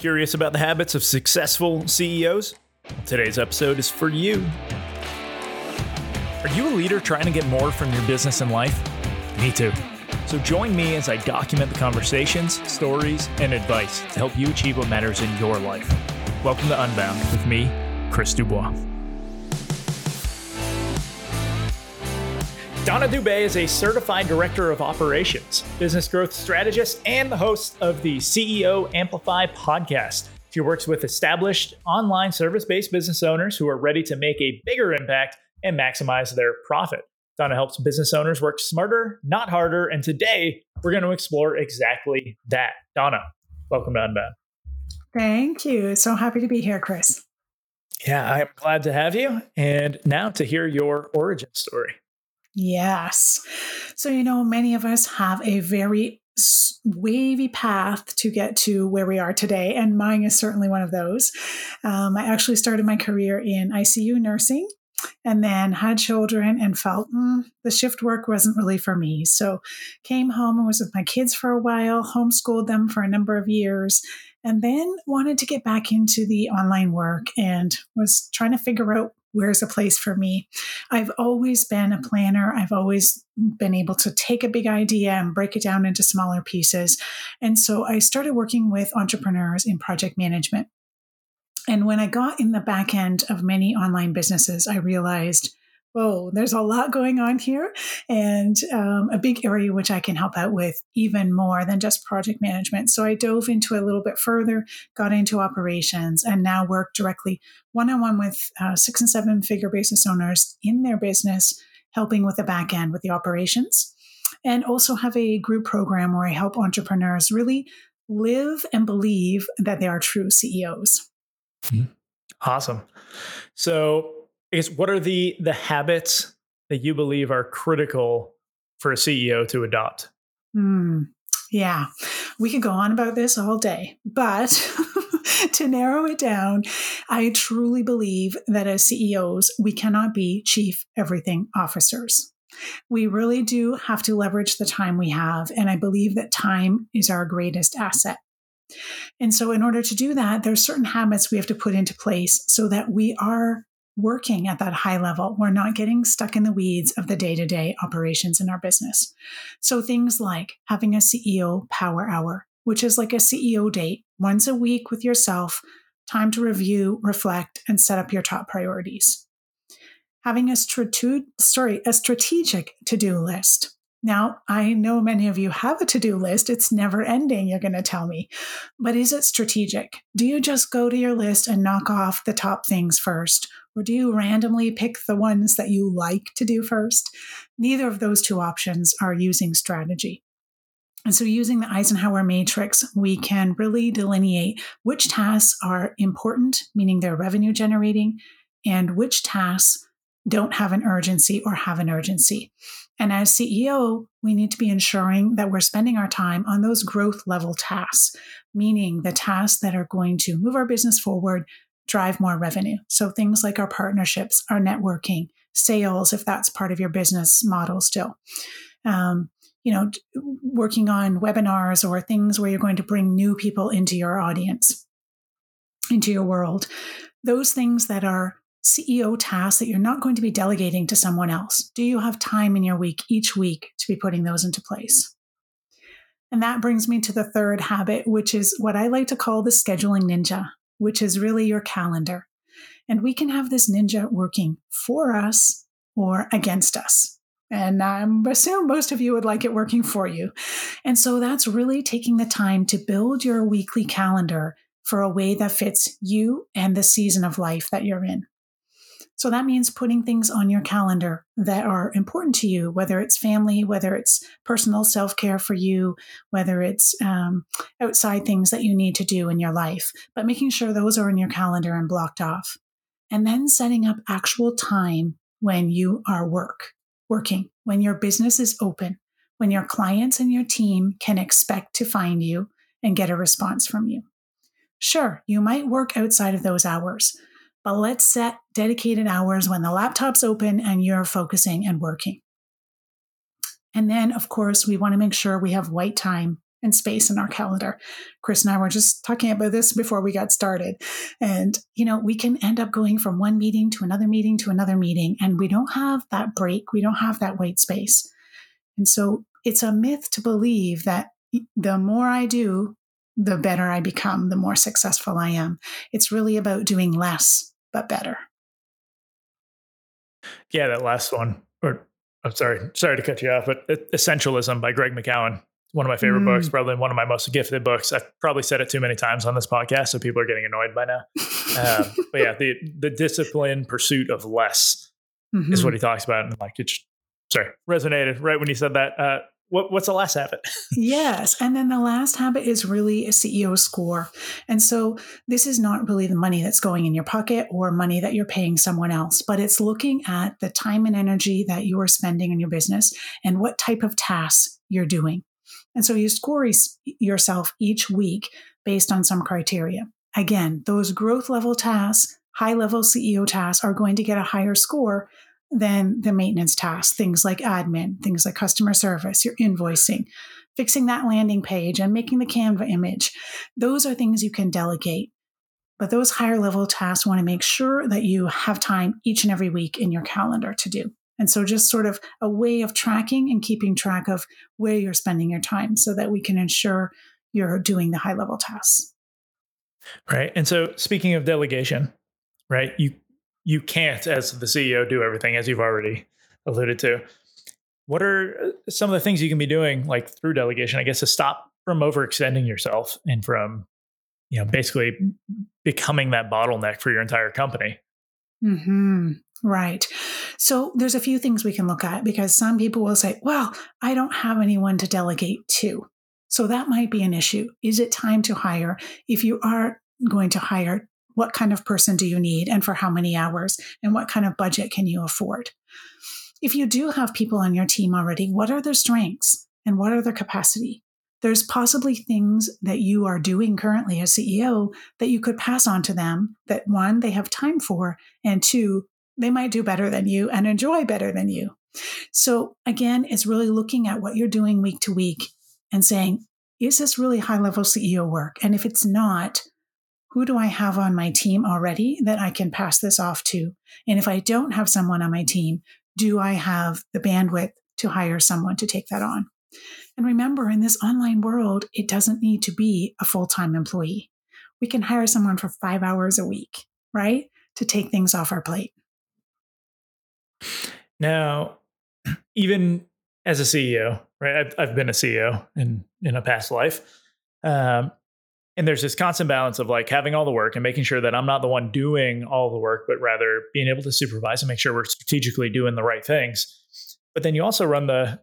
Curious about the habits of successful CEOs? Today's episode is for you. Are you a leader trying to get more from your business and life? Me too. So join me as I document the conversations, stories, and advice to help you achieve what matters in your life. Welcome to Unbound with me, Chris Dubois. Donna Dubé is a certified director of operations, business growth strategist, and the host of the CEO Amplify podcast. She works with established online service-based business owners who are ready to make a bigger impact and maximize their profit. Donna helps business owners work smarter, not harder. And today we're going to explore exactly that. Donna, welcome to Unbound. Thank you. So happy to be here, Chris. Yeah, I'm glad to have you. And now to hear your origin story. Yes. So, many of us have a very wavy path to get to where we are today. And mine is certainly one of those. I actually started my career in ICU nursing and then had children and felt the shift work wasn't really for me. So came home and was with my kids for a while, homeschooled them for a number of years, and then wanted to get back into the online work and was trying to figure out where's a place for me. I've always been a planner. I've always been able to take a big idea and break it down into smaller pieces. And so I started working with entrepreneurs in project management. And when I got in the back end of many online businesses, I realized, whoa, there's a lot going on here, and a big area which I can help out with even more than just project management. So I dove into a little bit further, got into operations, and now work directly one-on-one with 6- and 7-figure business owners in their business, helping with the back end with the operations, and also have a group program where I help entrepreneurs really live and believe that they are true CEOs. Awesome. So I guess what are the habits that you believe are critical for a CEO to adopt? Yeah, we could go on about this all day, but to narrow it down, I truly believe that as CEOs, we cannot be chief everything officers. We really do have to leverage the time we have. And I believe that time is our greatest asset. And so in order to do that, there's certain habits we have to put into place so that we are working at that high level. We're not getting stuck in the weeds of the day-to-day operations in our business. So things like having a CEO power hour, which is like a CEO date once a week with yourself, time to review, reflect, and set up your top priorities. Having a strategic to-do list. Now, I know many of you have a to-do list. It's never ending, you're going to tell me. But is it strategic? Do you just go to your list and knock off the top things first? Or do you randomly pick the ones that you like to do first? Neither of those two options are using strategy. And so using the Eisenhower matrix, we can really delineate which tasks are important, meaning they're revenue generating, and which tasks don't have an urgency or have an urgency. And as CEO, we need to be ensuring that we're spending our time on those growth level tasks, meaning the tasks that are going to move our business forward, drive more revenue. So things like our partnerships, our networking, sales, if that's part of your business model still, working on webinars or things where you're going to bring new people into your audience, into your world, those things that are CEO tasks that you're not going to be delegating to someone else. Do you have time in your week, each week, to be putting those into place? And that brings me to the third habit, which is what I like to call the scheduling ninja, which is really your calendar. And we can have this ninja working for us or against us. And I assume most of you would like it working for you. And so that's really taking the time to build your weekly calendar for a way that fits you and the season of life that you're in. So that means putting things on your calendar that are important to you, whether it's family, whether it's personal self-care for you, whether it's outside things that you need to do in your life, but making sure those are in your calendar and blocked off. And then setting up actual time when you are working, when your business is open, when your clients and your team can expect to find you and get a response from you. Sure, you might work outside of those hours, but let's set dedicated hours when the laptop's open and you're focusing and working. And then, of course, we want to make sure we have white time and space in our calendar. Chris and I were just talking about this before we got started. And, you know, we can end up going from one meeting to another meeting to another meeting, and we don't have that break. We don't have that white space. And so it's a myth to believe that the more I do, the better I become, the more successful I am. It's really about doing less, but better. Yeah, that last one. Or I'm sorry to cut you off, but Essentialism by Greg McCowan. One of my favorite books, probably one of my most gifted books. I've probably said it too many times on this podcast, so people are getting annoyed by now. But yeah, the disciplined pursuit of less is what he talks about. And like, resonated right when you said that. What's the last habit? Yes. And then the last habit is really a CEO score. And so this is not really the money that's going in your pocket or money that you're paying someone else, but it's looking at the time and energy that you are spending in your business and what type of tasks you're doing. And so you score yourself each week based on some criteria. Again, those growth level tasks, high level CEO tasks are going to get a higher score than the maintenance tasks, things like admin, things like customer service, your invoicing, fixing that landing page and making the Canva image. Those are things you can delegate. But those higher level tasks want to make sure that you have time each and every week in your calendar to do. And so just sort of a way of tracking and keeping track of where you're spending your time so that we can ensure you're doing the high level tasks. Right. And so speaking of delegation, right, you can't as the CEO do everything, as you've already alluded to. What are some of the things you can be doing like through delegation, I guess, to stop from overextending yourself and from, you know, basically becoming that bottleneck for your entire company? Mm-hmm. Right. So there's a few things we can look at because some people will say, well, I don't have anyone to delegate to. So that might be an issue. Is it time to hire? If you are going to hire, what kind of person do you need and for how many hours and what kind of budget can you afford? If you do have people on your team already, what are their strengths and what are their capacity? There's possibly things that you are doing currently as CEO that you could pass on to them that one, they have time for, and two, they might do better than you and enjoy better than you. So again, it's really looking at what you're doing week to week and saying, is this really high-level CEO work? And if it's not, who do I have on my team already that I can pass this off to? And if I don't have someone on my team, do I have the bandwidth to hire someone to take that on? And remember, in this online world, it doesn't need to be a full-time employee. We can hire someone for 5 hours a week, right? To take things off our plate. Now, even as a CEO, right? I've been a CEO in a past life. And there's this constant balance of like having all the work and making sure that I'm not the one doing all the work, but rather being able to supervise and make sure we're strategically doing the right things. But then you also run the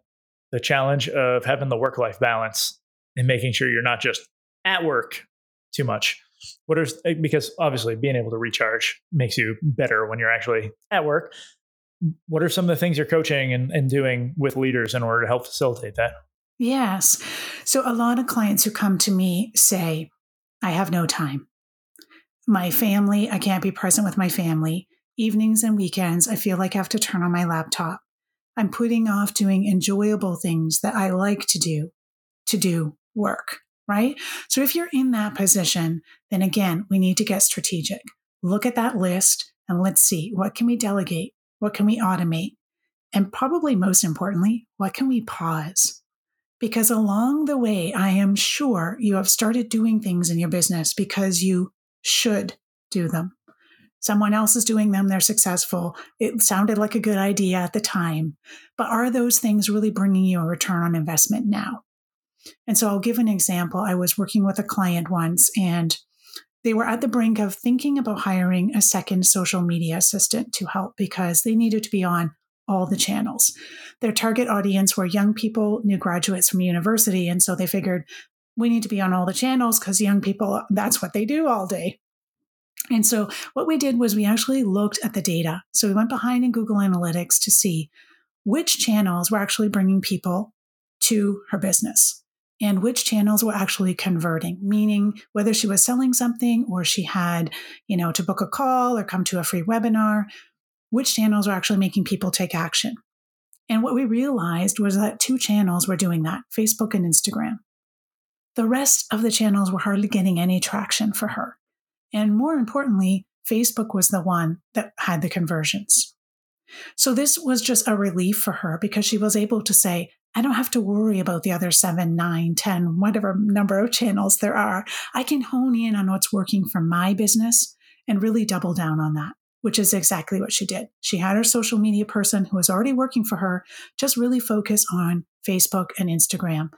challenge of having the work-life balance and making sure you're not just at work too much. Because obviously being able to recharge makes you better when you're actually at work. What are some of the things you're coaching and doing with leaders in order to help facilitate that? Yes. So a lot of clients who come to me say, I have no time. My family, I can't be present with my family. Evenings and weekends, I feel like I have to turn on my laptop. I'm putting off doing enjoyable things that I like to do work, right? So if you're in that position, then again, we need to get strategic. Look at that list and let's see, what can we delegate? What can we automate? And probably most importantly, what can we pause? Because along the way, I am sure you have started doing things in your business because you should do them. Someone else is doing them. They're successful. It sounded like a good idea at the time. But are those things really bringing you a return on investment now? And so I'll give an example. I was working with a client once and they were at the brink of thinking about hiring a second social media assistant to help because they needed to be on all the channels. Their target audience were young people, new graduates from university. And so they figured we need to be on all the channels because young people, that's what they do all day. And so what we did was we actually looked at the data. So we went behind in Google Analytics to see which channels were actually bringing people to her business. And which channels were actually converting, meaning whether she was selling something or she had, you know, to book a call or come to a free webinar, which channels were actually making people take action. And what we realized was that two channels were doing that, Facebook and Instagram. The rest of the channels were hardly getting any traction for her. And more importantly, Facebook was the one that had the conversions. So this was just a relief for her because she was able to say, I don't have to worry about the other 7, 9, 10, whatever number of channels there are. I can hone in on what's working for my business and really double down on that, which is exactly what she did. She had her social media person who was already working for her just really focus on Facebook and Instagram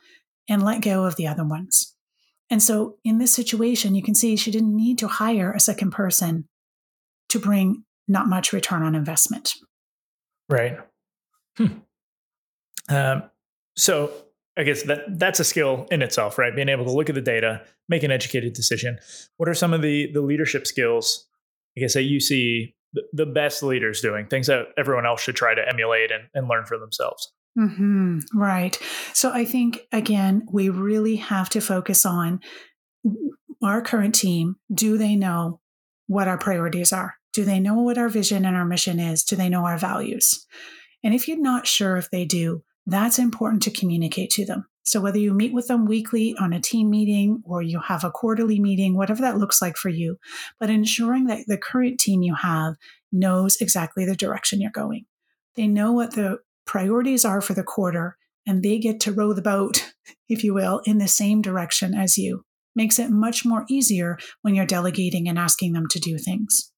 and let go of the other ones. And so in this situation, you can see she didn't need to hire a second person to bring not much return on investment. Right. So I guess that's a skill in itself, right? Being able to look at the data, make an educated decision. What are some of the leadership skills, I guess, that you see the best leaders doing, things that everyone else should try to emulate and learn for themselves? Mm-hmm. Right. So I think, again, we really have to focus on our current team. Do they know what our priorities are? Do they know what our vision and our mission is? Do they know our values? And if you're not sure if they do, that's important to communicate to them. So whether you meet with them weekly on a team meeting or you have a quarterly meeting, whatever that looks like for you, but ensuring that the current team you have knows exactly the direction you're going. They know what the priorities are for the quarter, and they get to row the boat, if you will, in the same direction as you. Makes it much more easier when you're delegating and asking them to do things.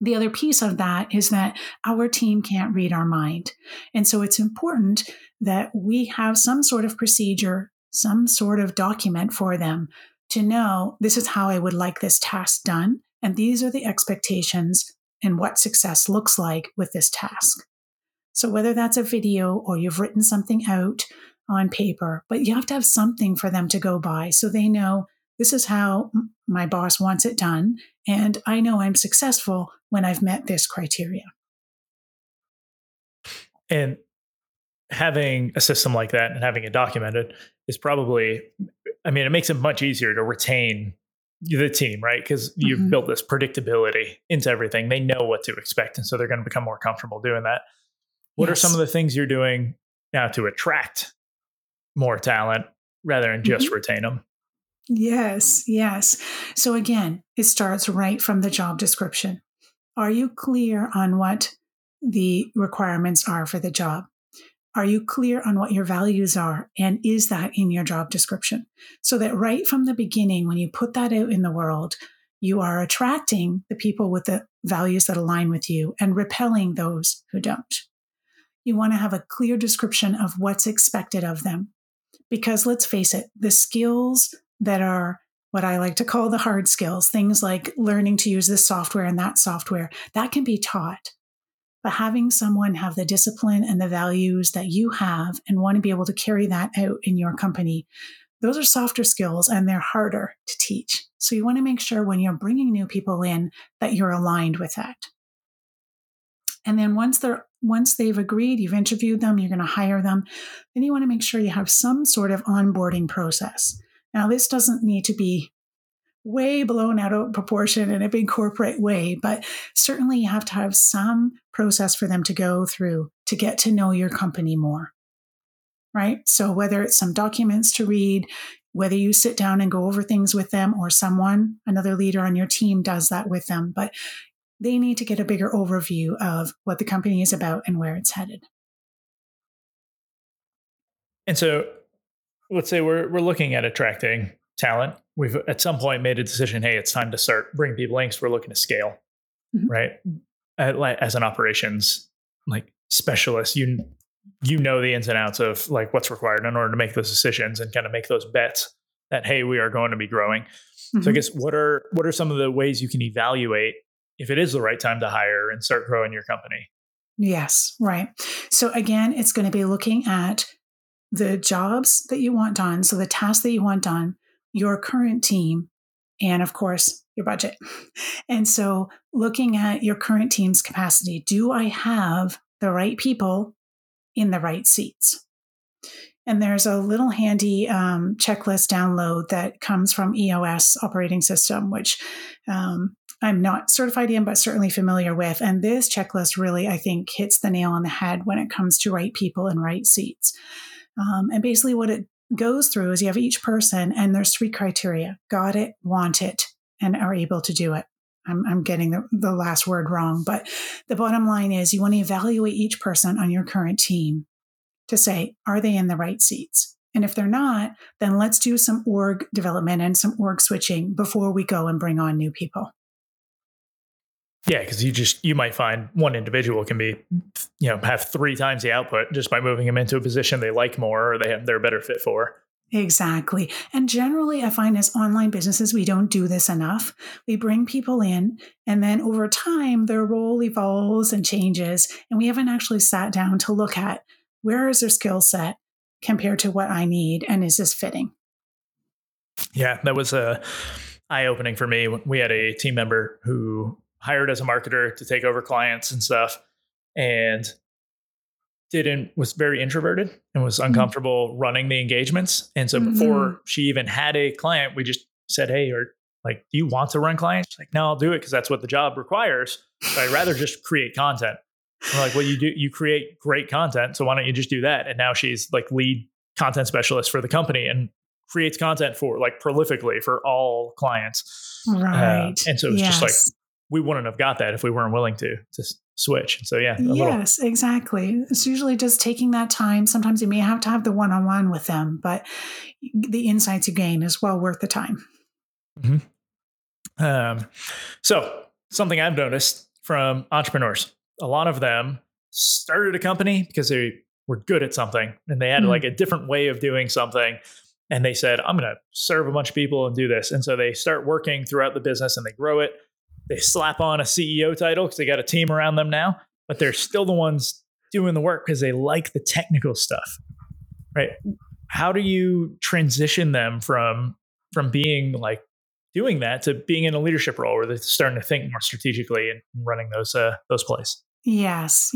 The other piece of that is that our team can't read our mind. And so it's important that we have some sort of procedure, some sort of document for them to know, this is how I would like this task done, and these are the expectations and what success looks like with this task. So whether that's a video or you've written something out on paper, but you have to have something for them to go by so they know, this is how my boss wants it done, and I know I'm successful when I've met this criteria. And having a system like that and having it documented is probably, I mean, it makes it much easier to retain the team, right? Because you've built this predictability into everything. They know what to expect, and so they're going to become more comfortable doing that. What are some of the things you're doing now to attract more talent rather than just retain them? Yes. So again, it starts right from the job description. Are you clear on what the requirements are for the job? Are you clear on what your values are? And is that in your job description? So that right from the beginning, when you put that out in the world, you are attracting the people with the values that align with you and repelling those who don't. You want to have a clear description of what's expected of them. Because let's face it, the skills that are what I like to call the hard skills, things like learning to use this software and that software, that can be taught. But having someone have the discipline and the values that you have and want to be able to carry that out in your company, those are softer skills and they're harder to teach. So you want to make sure when you're bringing new people in that you're aligned with that. And then once they've agreed, you've interviewed them, you're going to hire them, then you want to make sure you have some sort of onboarding process. Now, this doesn't need to be way blown out of proportion in a big corporate way, but certainly you have to have some process for them to go through to get to know your company more, right? So whether it's some documents to read, whether you sit down and go over things with them or someone, another leader on your team does that with them, but they need to get a bigger overview of what the company is about and where it's headed. And so let's say we're looking at attracting talent. We've at some point made a decision, hey, it's time to start bringing people in because we're looking to scale, right? As an operations like specialist, you know the ins and outs of like what's required in order to make those decisions and kind of make those bets that, hey, we are going to be growing. So I guess what are some of the ways you can evaluate if it is the right time to hire and start growing your company? Yes, right. So again, it's going to be looking at the jobs that you want done, so the tasks that you want done, your current team, and of course, your budget. And so looking at your current team's capacity, do I have the right people in the right seats? And there's a little handy checklist download that comes from EOS operating system, which I'm not certified in, but certainly familiar with. And this checklist really, I think, hits the nail on the head when it comes to right people in right seats. And basically what it goes through is you have each person and there's three criteria: got it, want it, and are able to do it. I'm getting the last word wrong, but the bottom line is you want to evaluate each person on your current team to say, are they in the right seats? And if they're not, then let's do some org development and some org switching before we go and bring on new people. Yeah, because you might find one individual can be, have 3 times the output just by moving them into a position they like more or they're a better fit for. Exactly. And generally, I find as online businesses, we don't do this enough. We bring people in, and then over time, their role evolves and changes. And we haven't actually sat down to look at where is their skill set compared to what I need, and is this fitting? Yeah, that was eye-opening for me. We had a team member who hired as a marketer to take over clients and stuff, and was very introverted and was uncomfortable running the engagements. And so before she even had a client, we just said, hey, do you want to run clients? She's like, no, I'll do it because that's what the job requires. But I'd rather just create content. And we're like, well, you create great content. So why don't you just do that? And now she's lead content specialist for the company and creates content for prolifically for all clients. Right. And so it's just we wouldn't have got that if we weren't willing to switch. So yeah. Exactly. It's usually just taking that time. Sometimes you may have to have the one-on-one with them, but the insights you gain is well worth the time. Mm-hmm. So something I've noticed from entrepreneurs, a lot of them started a company because they were good at something and they had a different way of doing something. And they said, I'm going to serve a bunch of people and do this. And so they start working throughout the business and they grow it. They slap on a CEO title because they got a team around them now, but they're still the ones doing the work because they like the technical stuff, right? How do you transition them from being doing that to being in a leadership role where they're starting to think more strategically and running those plays? Yes.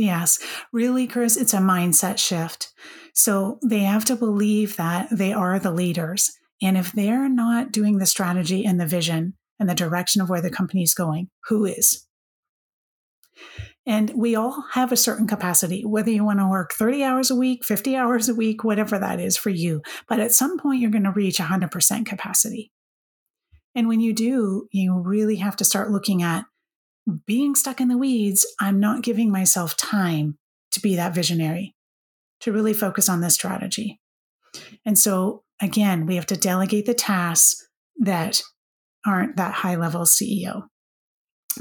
Really, Chris, it's a mindset shift. So they have to believe that they are the leaders. And if they're not doing the strategy and the vision, and the direction of where the company is going, who is? And we all have a certain capacity, whether you want to work 30 hours a week, 50 hours a week, whatever that is for you. But at some point, you're going to reach 100% capacity. And when you do, you really have to start looking at being stuck in the weeds. I'm not giving myself time to be that visionary, to really focus on this strategy. And so, again, we have to delegate the tasks that aren't that high level CEO.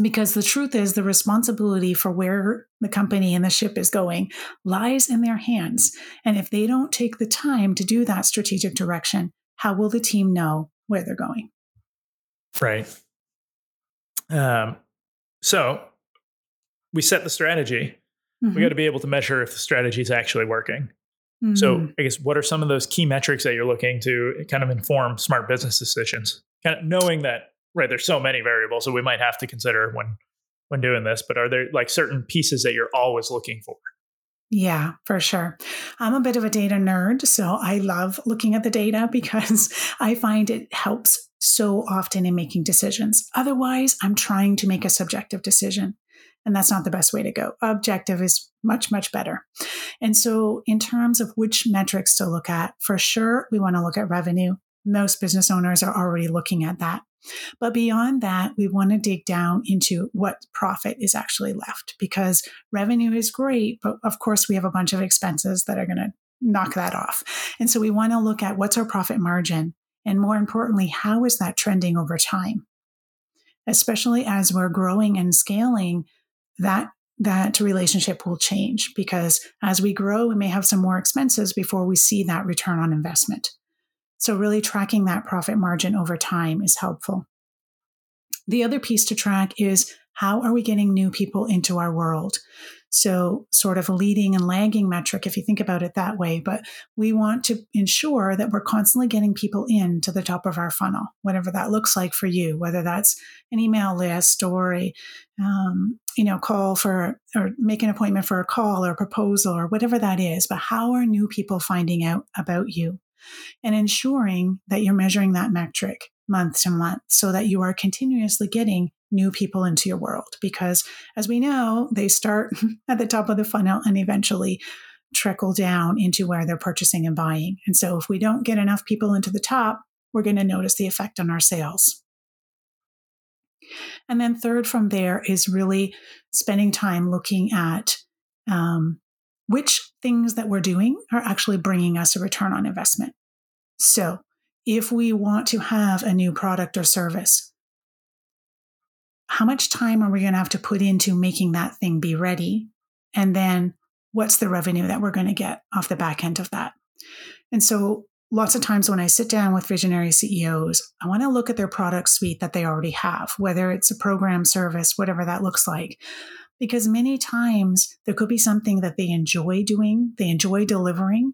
Because the truth is the responsibility for where the company and the ship is going lies in their hands. And if they don't take the time to do that strategic direction, how will the team know where they're going? Right. So we set the strategy. We got to be able to measure if the strategy is actually working. Mm-hmm. So I guess what are some of those key metrics that you're looking to kind of inform smart business decisions? Kind of knowing that, right, there's so many variables that we might have to consider when doing this, but are there certain pieces that you're always looking for? Yeah, for sure. I'm a bit of a data nerd, so I love looking at the data because I find it helps so often in making decisions. Otherwise, I'm trying to make a subjective decision, and that's not the best way to go. Objective is much, much better. And so in terms of which metrics to look at, for sure, we want to look at revenue. Most business owners are already looking at that. But beyond that, we want to dig down into what profit is actually left, because revenue is great, but of course we have a bunch of expenses that are going to knock that off. And so we want to look at what's our profit margin, and more importantly, how is that trending over time? Especially as we're growing and scaling, that relationship will change, because as we grow, we may have some more expenses before we see that return on investment. So really tracking that profit margin over time is helpful. The other piece to track is how are we getting new people into our world? So sort of a leading and lagging metric, if you think about it that way, but we want to ensure that we're constantly getting people in to the top of our funnel, whatever that looks like for you, whether that's an email list or a call for, or make an appointment for a call or a proposal or whatever that is, but how are new people finding out about you? And ensuring that you're measuring that metric month to month so that you are continuously getting new people into your world. Because as we know, they start at the top of the funnel and eventually trickle down into where they're purchasing and buying. And so if we don't get enough people into the top, we're going to notice the effect on our sales. And then third from there is really spending time looking at which things that we're doing are actually bringing us a return on investment. So if we want to have a new product or service, how much time are we going to have to put into making that thing be ready? And then what's the revenue that we're going to get off the back end of that? And so lots of times when I sit down with visionary CEOs, I want to look at their product suite that they already have, whether it's a program, service, whatever that looks like. Because many times there could be something that they enjoy doing, they enjoy delivering,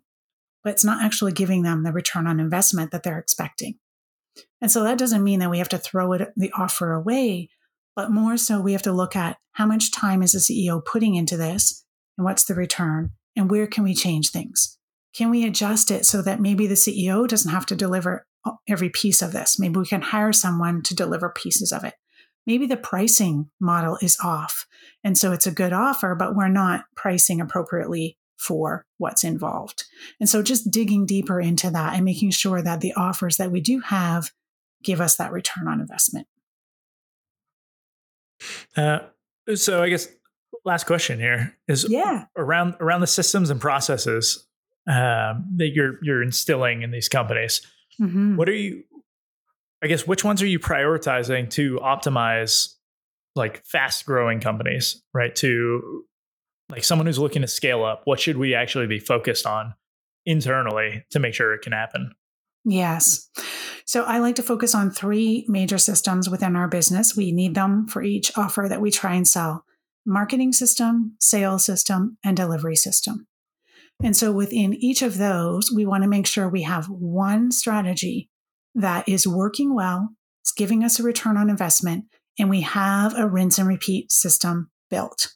but it's not actually giving them the return on investment that they're expecting. And so that doesn't mean that we have to throw the offer away, but more so we have to look at how much time is the CEO putting into this and what's the return and where can we change things? Can we adjust it so that maybe the CEO doesn't have to deliver every piece of this? Maybe we can hire someone to deliver pieces of it. Maybe the pricing model is off. And so it's a good offer, but we're not pricing appropriately for what's involved. And so just digging deeper into that and making sure that the offers that we do have give us that return on investment. So I guess last question here is around the systems and processes that you're instilling in these companies. Mm-hmm. Which ones are you prioritizing to optimize like fast growing companies, right? To like someone who's looking to scale up, what should we actually be focused on internally to make sure it can happen? Yes. So I like to focus on three major systems within our business. We need them for each offer that we try and sell: marketing system, sales system, and delivery system. And so within each of those, we want to make sure we have one strategy that is working well, it's giving us a return on investment, and we have a rinse and repeat system built,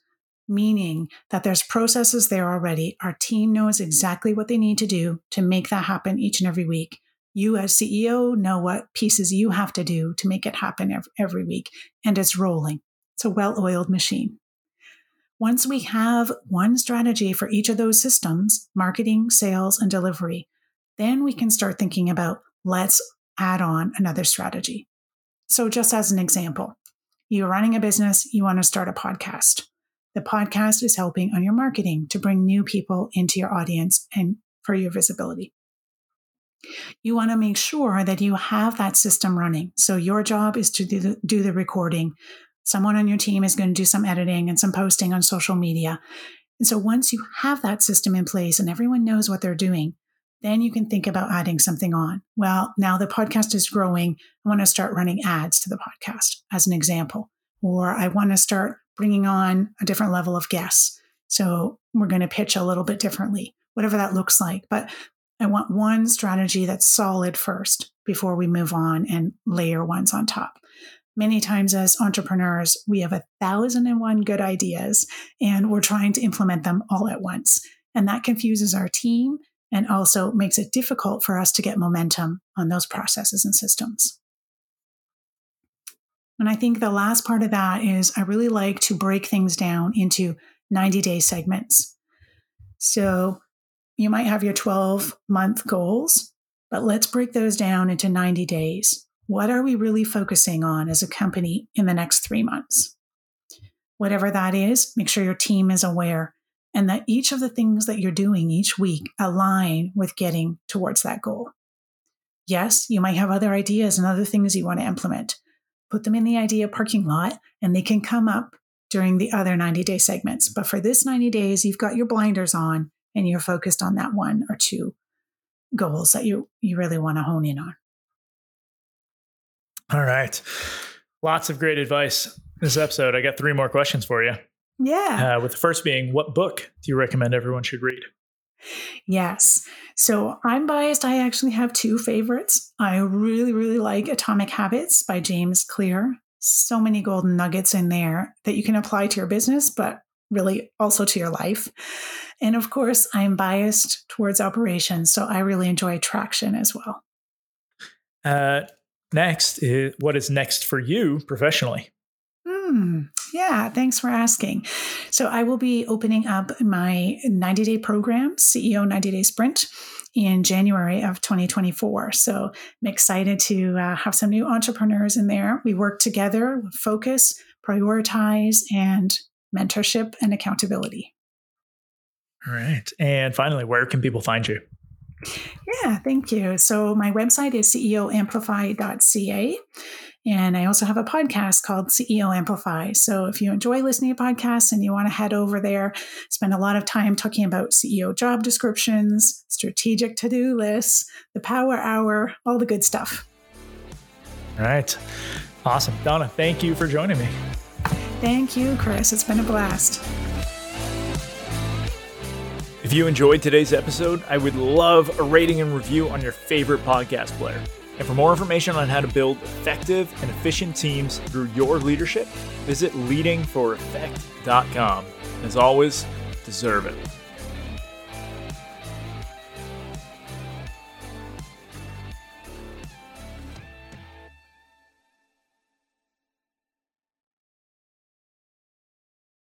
meaning that there's processes there already. Our team knows exactly what they need to do to make that happen each and every week. You as CEO know what pieces you have to do to make it happen every week, and it's rolling. It's a well-oiled machine. Once we have one strategy for each of those systems, marketing, sales, and delivery, then we can start thinking about let's add on another strategy. So just as an example, you're running a business, you want to start a podcast. The podcast is helping on your marketing to bring new people into your audience and for your visibility. You want to make sure that you have that system running. So your job is to do the recording. Someone on your team is going to do some editing and some posting on social media. And so once you have that system in place and everyone knows what they're doing, then you can think about adding something on. Well, now the podcast is growing. I want to start running ads to the podcast as an example, or I want to start bringing on a different level of guests. So we're going to pitch a little bit differently, whatever that looks like. But I want one strategy that's solid first before we move on and layer ones on top. Many times as entrepreneurs, we have 1,001 good ideas and we're trying to implement them all at once. And that confuses our team and also makes it difficult for us to get momentum on those processes and systems. And I think the last part of that is I really like to break things down into 90-day segments. So you might have your 12-month goals, but let's break those down into 90 days. What are we really focusing on as a company in the next 3 months? Whatever that is, make sure your team is aware and that each of the things that you're doing each week align with getting towards that goal. Yes, you might have other ideas and other things you want to implement. Put them in the idea parking lot and they can come up during the other 90-day segments. But for this 90 days, you've got your blinders on and you're focused on that one or two goals that you really want to hone in on. All right. Lots of great advice this episode. I got 3 more questions for you. Yeah. With the first being, what book do you recommend everyone should read? Yes. So I'm biased. I actually have 2 favorites. I really, really like Atomic Habits by James Clear. So many golden nuggets in there that you can apply to your business, but really also to your life. And of course, I'm biased towards operations. So I really enjoy Traction as well. Next, what is next for you professionally? Yeah, thanks for asking. So I will be opening up my 90-day program, CEO 90 Day Sprint, in January of 2024. So I'm excited to have some new entrepreneurs in there. We work together, focus, prioritize, and mentorship and accountability. All right. And finally, where can people find you? Yeah, thank you. So my website is CEOAmplify.ca. And I also have a podcast called CEO Amplify. So if you enjoy listening to podcasts and you want to head over there, spend a lot of time talking about CEO job descriptions, strategic to-do lists, the power hour, all the good stuff. All right. Awesome. Donna, thank you for joining me. Thank you, Chris. It's been a blast. If you enjoyed today's episode, I would love a rating and review on your favorite podcast player. And for more information on how to build effective and efficient teams through your leadership, visit leadingforeffect.com. As always, deserve it.